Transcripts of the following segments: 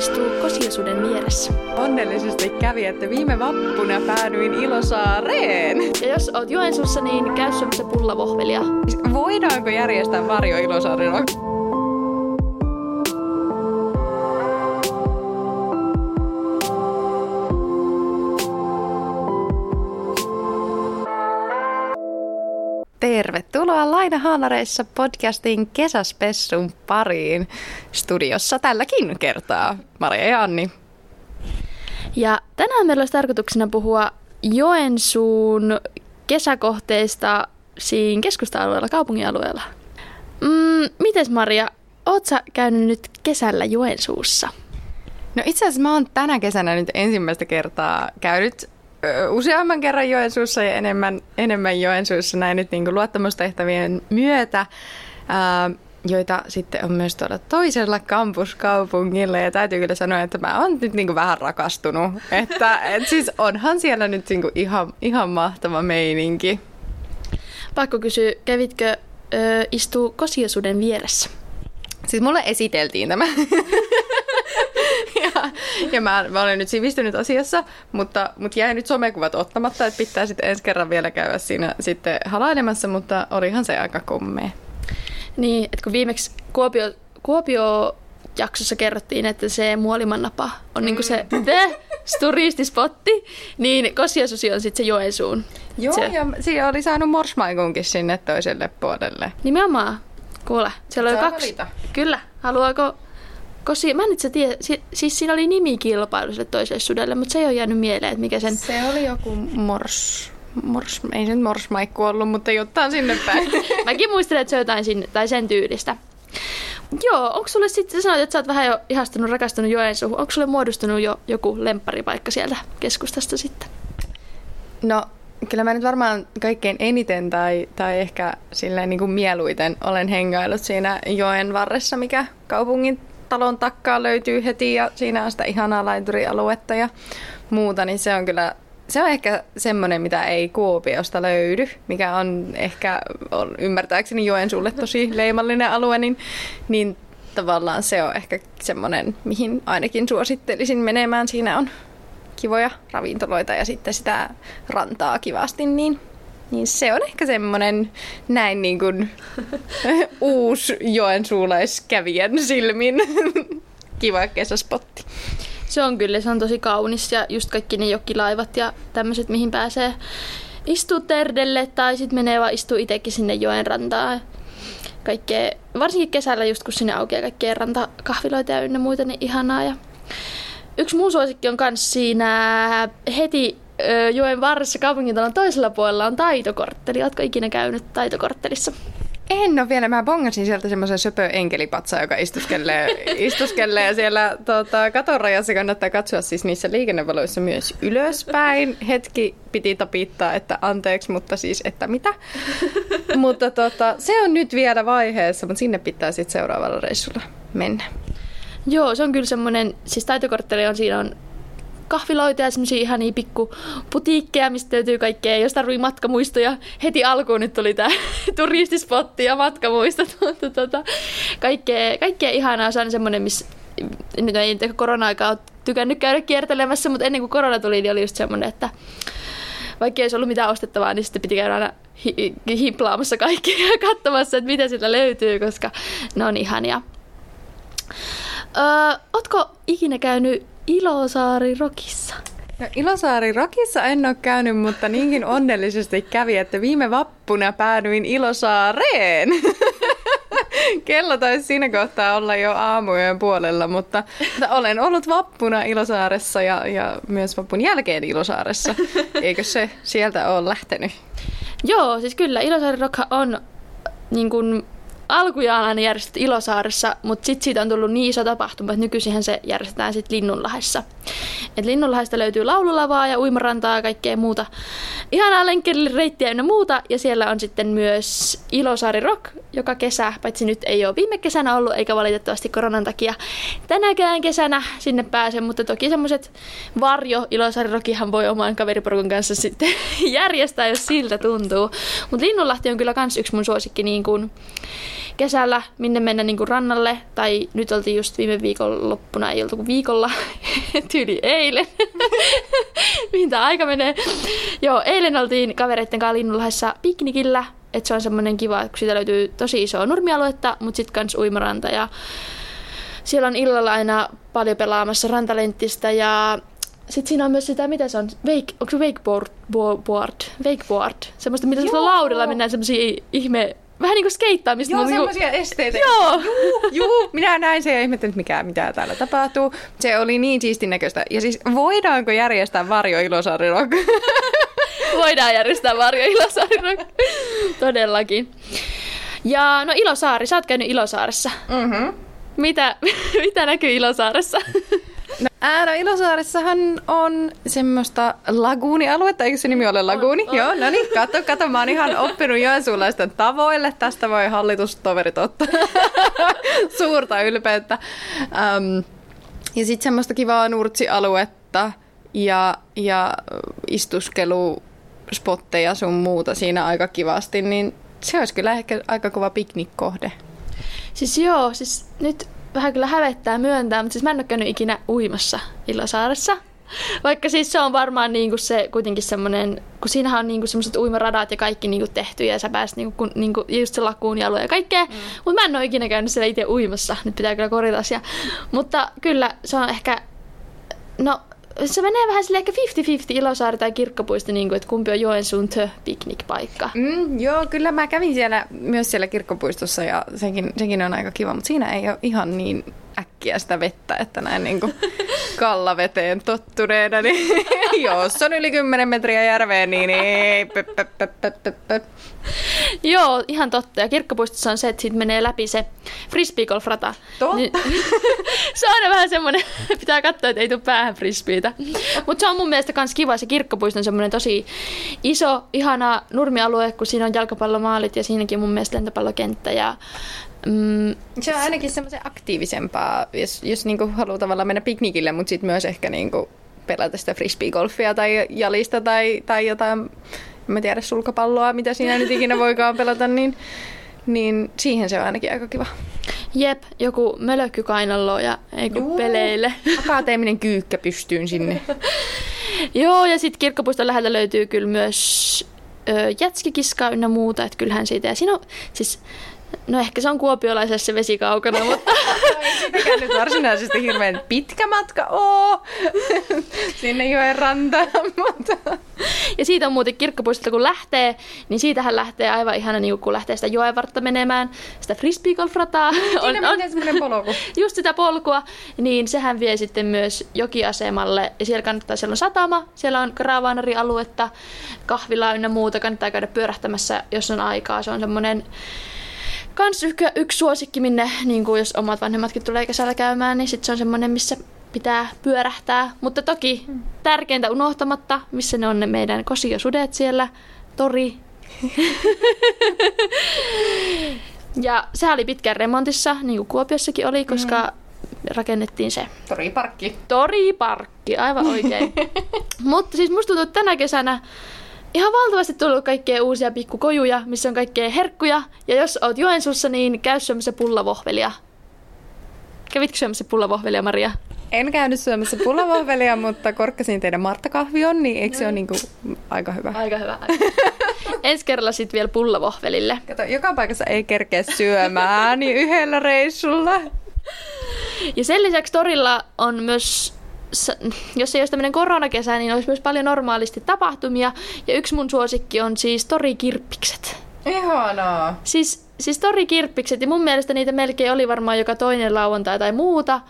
istuu kosiosuden vieressä. Onnellisesti kävi, että viime vappuna päädyin Ilosaareen. Ja jos oot Joensuussa, niin käy syömässä pullavohvelia. Voidaanko järjestää varjo Ilosaarella? Tervetuloa Laina Haanareissa podcastin kesäspessun pariin. Studiossa tälläkin kertaa Maria ja Anni. Ja tänään meillä olisi tarkoituksena puhua Joensuun kesäkohteista siinä keskusta-alueella, kaupungialueella. Mites Maria, oot sä käynyt nyt kesällä Joensuussa? No itse asiassa mä oon tänä kesänä nyt ensimmäistä kertaa käynyt useamman kerran Joensuussa ja enemmän Joensuussa näin nyt niin kuin luottamustehtävien myötä, joita sitten on myös tuolla toisella kampuskaupungilla. Ja täytyy kyllä sanoa, että mä oon nyt niin kuin vähän rakastunut. Et siis onhan siellä nyt niin kuin ihan mahtava meininki. Pakko kysyä, kävitkö istuu kosiosuden vieressä? Siis mulle esiteltiin tämä. Ja mä olen nyt sivistynyt asiassa, mutta jäi nyt somekuvat ottamatta, että pitää sitten ensi kerran vielä käydä siinä sitten halailemassa, mutta olihan se aika kommea. Niin, että kun viimeksi Kuopio-jaksossa kerrottiin, että se Muolimannapa on niinku se turistispotti, niin Kosiosusi on sitten se Joensuun. Joo, se, ja siinä oli saanut Morsmaikunkin sinne toiselle puolelle. Nimenomaan. Kuule, siellä oli kaksi. Valita. Kyllä, haluaako... Mä en itse tiedä, siis siinä oli nimikilpailu sille toiselle sudelle, mutta se ei ole jäänyt mieleen, että mikä sen... Se oli joku ei se nyt morsmaikku ollut, mutta jotain sinne päin. Mäkin muistelen, että se jotain sinne, tai sen tyylistä. Joo, onko sulle sitten, sanoit, että sä oot vähän jo ihastunut, rakastunut Joensuuhun, onko sulle muodostunut jo joku lempparipaikka sieltä keskustasta sitten? No... Kyllä mä nyt varmaan kaikkein eniten tai ehkä silleen niin kuin mieluiten olen hengailut siinä joen varressa, mikä kaupungin talon takkaa löytyy heti ja siinä on sitä ihanaa laiturialuetta ja muuta, niin se on kyllä, se on ehkä semmoinen, mitä ei Kuopiosta löydy, mikä on ehkä ymmärtääkseni Joensuulle tosi leimallinen alue, niin tavallaan se on ehkä semmoinen, mihin ainakin suosittelisin menemään. Siinä on kivoja ravintoloita ja sitten sitä rantaa kivasti, niin se on ehkä semmoinen näin niin kuin uusi joensuulaiskävijän silmin kiva kesäspotti. Se on kyllä, se on tosi kaunis ja just kaikki ne jokilaivat ja tämmöiset, mihin pääsee istuu terdelle tai sitten menee vaan istuu itsekin sinne joen rantaan. Kaikkea, varsinkin kesällä just kun sinne aukeaa kaikkea rantakahviloita ja ynnä muita, niin ihanaa ja... Yksi muu suosikki on myös siinä heti joen varressa kaupungintalon toisella puolella on Taitokortteli. Oletko ikinä käynyt Taitokorttelissa? En ole vielä. Mä bongasin sieltä semmoisen söpö-enkelipatsan, joka istuskelee siellä katonrajassa. Kannattaa katsoa siis niissä liikennevaloissa myös ylöspäin. Hetki piti tapittaa, että anteeksi, mutta siis että mitä. Mutta se on nyt vielä vaiheessa, mutta sinne pitää sitten seuraavalla reissulla mennä. Joo, se on kyllä semmoinen, siis Taitokortteli on, siinä on kahviloita ja semmoisia ihania pikkuputiikkeja, mistä löytyy kaikkea, jos tarvii matkamuistoja. Heti alkuun nyt tuli tämä turistispotti ja matkamuistot, mutta kaikkea ihanaa. Se on semmoinen, missä nyt ei nyt ehkä korona-aikaa ole tykännyt käydä kiertelemässä, mutta ennen kuin korona tuli, niin oli just semmoinen, että vaikka ei olisi ollut mitään ostettavaa, niin sitten piti käydä aina himplaamassa kaikkea ja katsomassa, että mitä sieltä löytyy, koska ne on ihania. Ootko ikinä käynyt Ilosaari-Rokissa? No, Ilosaari-Rokissa en ole käynyt, mutta niinkin onnellisesti kävi, että viime vappuna päädyin Ilosaareen. Kello taisi siinä kohtaa olla jo aamuyön puolella, mutta olen ollut vappuna Ilosaaressa ja myös vappun jälkeen Ilosaaressa. Eikö se sieltä ole lähtenyt? Joo, siis kyllä. Ilosaari-Rokha on niin kuin... Alkujaan aina järjestetty Ilosaaressa, mutta sitten siitä on tullut niin iso tapahtuma, että nykyisinhän se järjestetään sitten Linnunlahdessa. Et Linnunlahdesta löytyy laululavaa ja uimarantaa ja kaikkea muuta. Ihanaa reittiä ynnä muuta. Ja siellä on sitten myös Ilosaari Rock, joka kesä, paitsi nyt ei ole viime kesänä ollut, eikä valitettavasti koronan takia tänäkään kesänä sinne pääse. Mutta toki semmoiset varjo Ilosaari Rockihan voi oman kaveriporukon kanssa sitten järjestää, jos siltä tuntuu. Mutta Linnunlahti on kyllä kans yksi mun suosikki niin kuin kesällä, minne mennä niin kuin rannalle, tai nyt oltiin just viime viikonloppuna, ei oltu kuin viikolla, tyyli eilen, mihin tämä aika menee. Joo, eilen oltiin kavereitten kanssa Linnunlahdessa piknikillä, että se on semmoinen kiva, kun siitä löytyy tosi isoa nurmialuetta, mutta sitten kans uimaranta, ja siellä on illalla aina paljon pelaamassa rantalenttistä, ja sitten siinä on myös sitä, mitä se on, onko se wakeboard, semmoista, mitä semmoista laudella mennään semmoisia ihme... Vähän niin kuin skeittaamista. Joo, semmoisia esteitä. Joo. Juu, minä näin sen ja ihmettelin, mitä täällä tapahtuu. Se oli niin siistin näköistä. Ja siis voidaanko järjestää Varjo Ilosaari Rock? Voidaan järjestää Varjo Ilosaari Rock. Todellakin. Ja no Ilosaari, sä oot käynyt Ilosaaressa. Mm-hmm. Mitä näkyy Ilosaaressa? No Ilosaaressahan on semmoista laguunialuetta, eikö se nimi ole laguuni? On. Joo, no niin, kato, mä oon ihan oppinut joensuulaisten tavoille, tästä voi hallitustoverit ottaa suurta ylpeyttä. Ja sitten semmoista kivaa nurtsialuetta ja istuskeluspotteja sun muuta siinä aika kivasti, niin se olisi kyllä ehkä aika kova piknikkohde. Siis nyt... Vähän kyllä hävettää myöntää, mutta siis mä en ole käynyt ikinä uimassa Ilosaaressa. Vaikka siis se on varmaan niinku se kuitenkin semmoinen, kun siinähän on niinku semmoiset uimaradat ja kaikki niinku tehty ja sä pääset niinku just se lakuunialue ja kaikkea. Mm. Mutta mä en ole ikinä käynyt siellä itse uimassa, nyt pitää kyllä korjata asia. Mutta kyllä se on ehkä, no se menee vähän silleen ehkä 50-50 Ilosaari tai Kirkkopuisto, niinku, että kumpi on Joensuun piknikpaikka. Joo, kyllä mä kävin myös siellä Kirkkopuistossa ja sekin on aika kiva, mutta siinä ei ole ihan niin äkkiä sitä vettä, että näin niinku kallaveteen tottuneena, niin jos on yli 10 metriä järveen, niin ei. Joo, ihan totta. Ja Kirkkopuistossa on se, että siitä menee läpi se frisbeegolf-rata. Totta. Se on aina vähän semmoinen, pitää katsoa, että ei tule päähän frisbeitä. Mutta se on mun mielestä myös kiva. Se Kirkkopuisto on semmoinen tosi iso, ihana nurmialue, kun siinä on jalkapallomaalit ja siinäkin mun mielestä lentopallokenttä. Ja, se on ainakin semmoisen aktiivisempaa, jos niinku haluaa tavallaan mennä piknikille, mutta sitten myös ehkä niinku pelata sitä frisbeegolfia tai jalista tai jotain... Mä tiedä sulkapalloa, mitä siinä nyt ikinä voikaan pelata, niin siihen se on ainakin aika kiva. Jep, joku mölökky kainaloa ja peleille. Akateeminen kyykkä pystyyn sinne. Joo, ja sitten Kirkkopuiston läheltä löytyy kyllä myös jätskikiskaa ynnä muuta, että kyllähän siitä. Ja siinä on, siis, no ehkä se on kuopiolaisessa se vesi kaukana, mutta... Ei sitäkään nyt varsinaisesti hirveän pitkä matka oo sinne joen rantaan, mutta... Ja siitä on muuten Kirkkopuistosta kun lähtee, niin siitähän lähtee aivan ihana, niin kun lähtee sitä joen vartta menemään, sitä frisbeegolf-rataa. Siinä menee semmoinen polku. Just sitä polkua, niin sehän vie sitten myös jokiasemalle. Ja siellä kannattaa, siellä on satama, siellä on karavaanarialuetta, kahvilaa ynnä muuta, kannattaa käydä pyörähtämässä, jos on aikaa. Se on semmoinen... Kans yksi suosikki, minne niin kuin jos omat vanhemmatkin tulee kesällä käymään, niin sit se on semmoinen, missä pitää pyörähtää. Mutta toki tärkeintä unohtamatta, missä ne on ne meidän kosiosudet siellä, tori. Ja se oli pitkään remontissa, niin kuin Kuopiossakin oli, koska rakennettiin se. Toriparkki, aivan oikein. Mutta siis musta tuntuu, että tänä kesänä ihan valtavasti tullut kaikkea uusia pikkukojuja, missä on kaikkea herkkuja. Ja jos oot Joensuussa, niin käy syömässä pullavohvelia. Kävitkö syömässä pullavohvelia, Maria? En käynyt syömässä pullavohvelia, mutta korkkasin teidän Marttakahvion, niin eikö se ole niinku aika hyvä? Aika hyvä. Ensi kerralla sitten vielä pullavohvelille. Kato, joka paikassa ei kerkeä syömään, niin yhdellä reissulla. Ja sen lisäksi torilla on myös... Jos ei olisi tämmöinen koronakesä, niin olisi myös paljon normaalisti tapahtumia. Ja yksi mun suosikki on siis torikirppikset. Ihanaa! Siis torikirppikset, ja mun mielestä niitä melkein oli varmaan joka toinen lauantai tai muuta.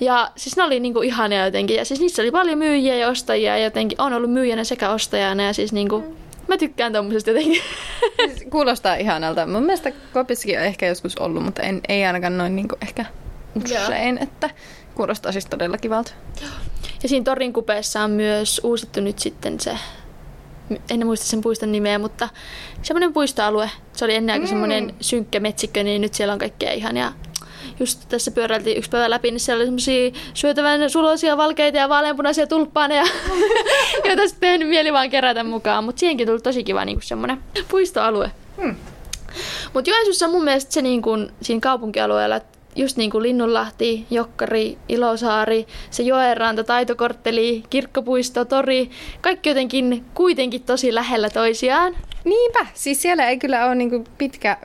Ja siis ne oli niinku ihania jotenkin. Ja siis niissä oli paljon myyjiä ja ostajia, ja jotenkin on ollut myyjänä sekä ostajana. Ja siis niinku, mä tykkään tommosesta jotenkin. Siis kuulostaa ihanalta. Mun mielestä Kopissakin on ehkä joskus ollut, mutta ei ainakaan noin niinku ehkä usein, että... Kuulostaa siis todella kivalta. Ja siinä torin kupeessa on myös uusittu nyt sitten se, en muista sen puiston nimeä, mutta semmoinen puistoalue. Se oli ennen aika semmoinen synkkä metsikkö, niin nyt siellä on kaikkea ihania. Just tässä pyöräiltiin yksi päivä läpi, niin siellä oli semmoisia syötävän suloisia, valkeita ja vaaleanpunaisia tulppaaneja, joita sitten tehnyt mieli vaan kerätä mukaan. Mutta siihenkin tuli tosi kiva niin kuin semmoinen puistoalue. Mutta Joensuussa mun mielestä se niin kun, siinä kaupunkialueella, just niin kuin Linnunlahti, Jokkari, Ilosaari, se joenranta, Taitokortteli, Kirkkopuisto, Tori, kaikki jotenkin kuitenkin tosi lähellä toisiaan. Niinpä, siis siellä ei kyllä ole niin kuin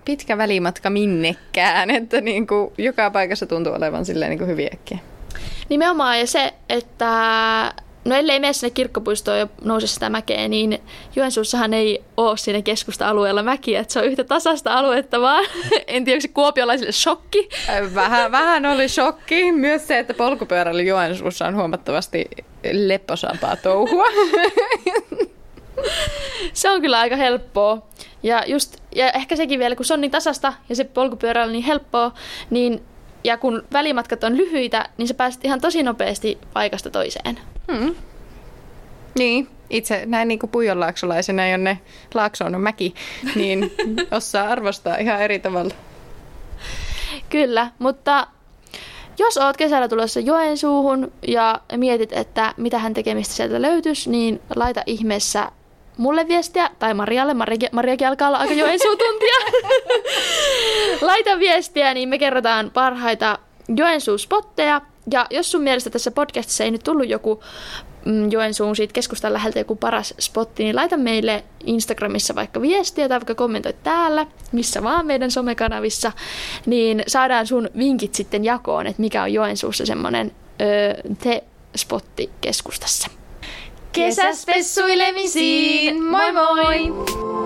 pitkä välimatka minnekään, että niin kuin joka paikassa tuntuu olevan silleen niin kuin hyvin äkkiä. Nimenomaan, ja se, että no ellei mene sinne Kirkkopuistoon ja nouse sitä mäkeä, niin Joensuussahan ei ole siinä keskusta-alueella mäkiä, että se on yhtä tasasta aluetta vaan. En tiedä, onko se kuopiolaisille shokki? Vähän oli shokki. Myös se, että polkupyöräily Joensuussa on huomattavasti lepposampaa touhua. Se on kyllä aika helppoa. Ja ehkä sekin vielä, kun se on niin tasasta ja se polkupyöräily on niin helppoa, niin ja kun välimatkat on lyhyitä, niin sä pääset ihan tosi nopeasti paikasta toiseen. Hmm. Niin, itse näin niin kuin puijonlaaksolaisena, jonne Laaksoon on mäki, niin osaa arvostaa ihan eri tavalla. Kyllä, mutta jos oot kesällä tulossa Joensuuhun ja mietit, että mitähän tekemistä sieltä löytyisi, niin laita ihmeessä mulle viestiä, tai Marialle, Mariakin alkaa olla aika Joensuu-tuntia. Laita viestiä, niin me kerrotaan parhaita Joensuu-spotteja. Ja jos sun mielestä tässä podcastissa ei nyt tullut joku Joensuun siitä keskustan läheltä joku paras spotti, niin laita meille Instagramissa vaikka viestiä tai vaikka kommentoi täällä, missä vaan meidän somekanavissa, niin saadaan sun vinkit sitten jakoon, että mikä on Joensuussa semmoinen spotti keskustassa. Kesäspessuilemisiin! Moi moi!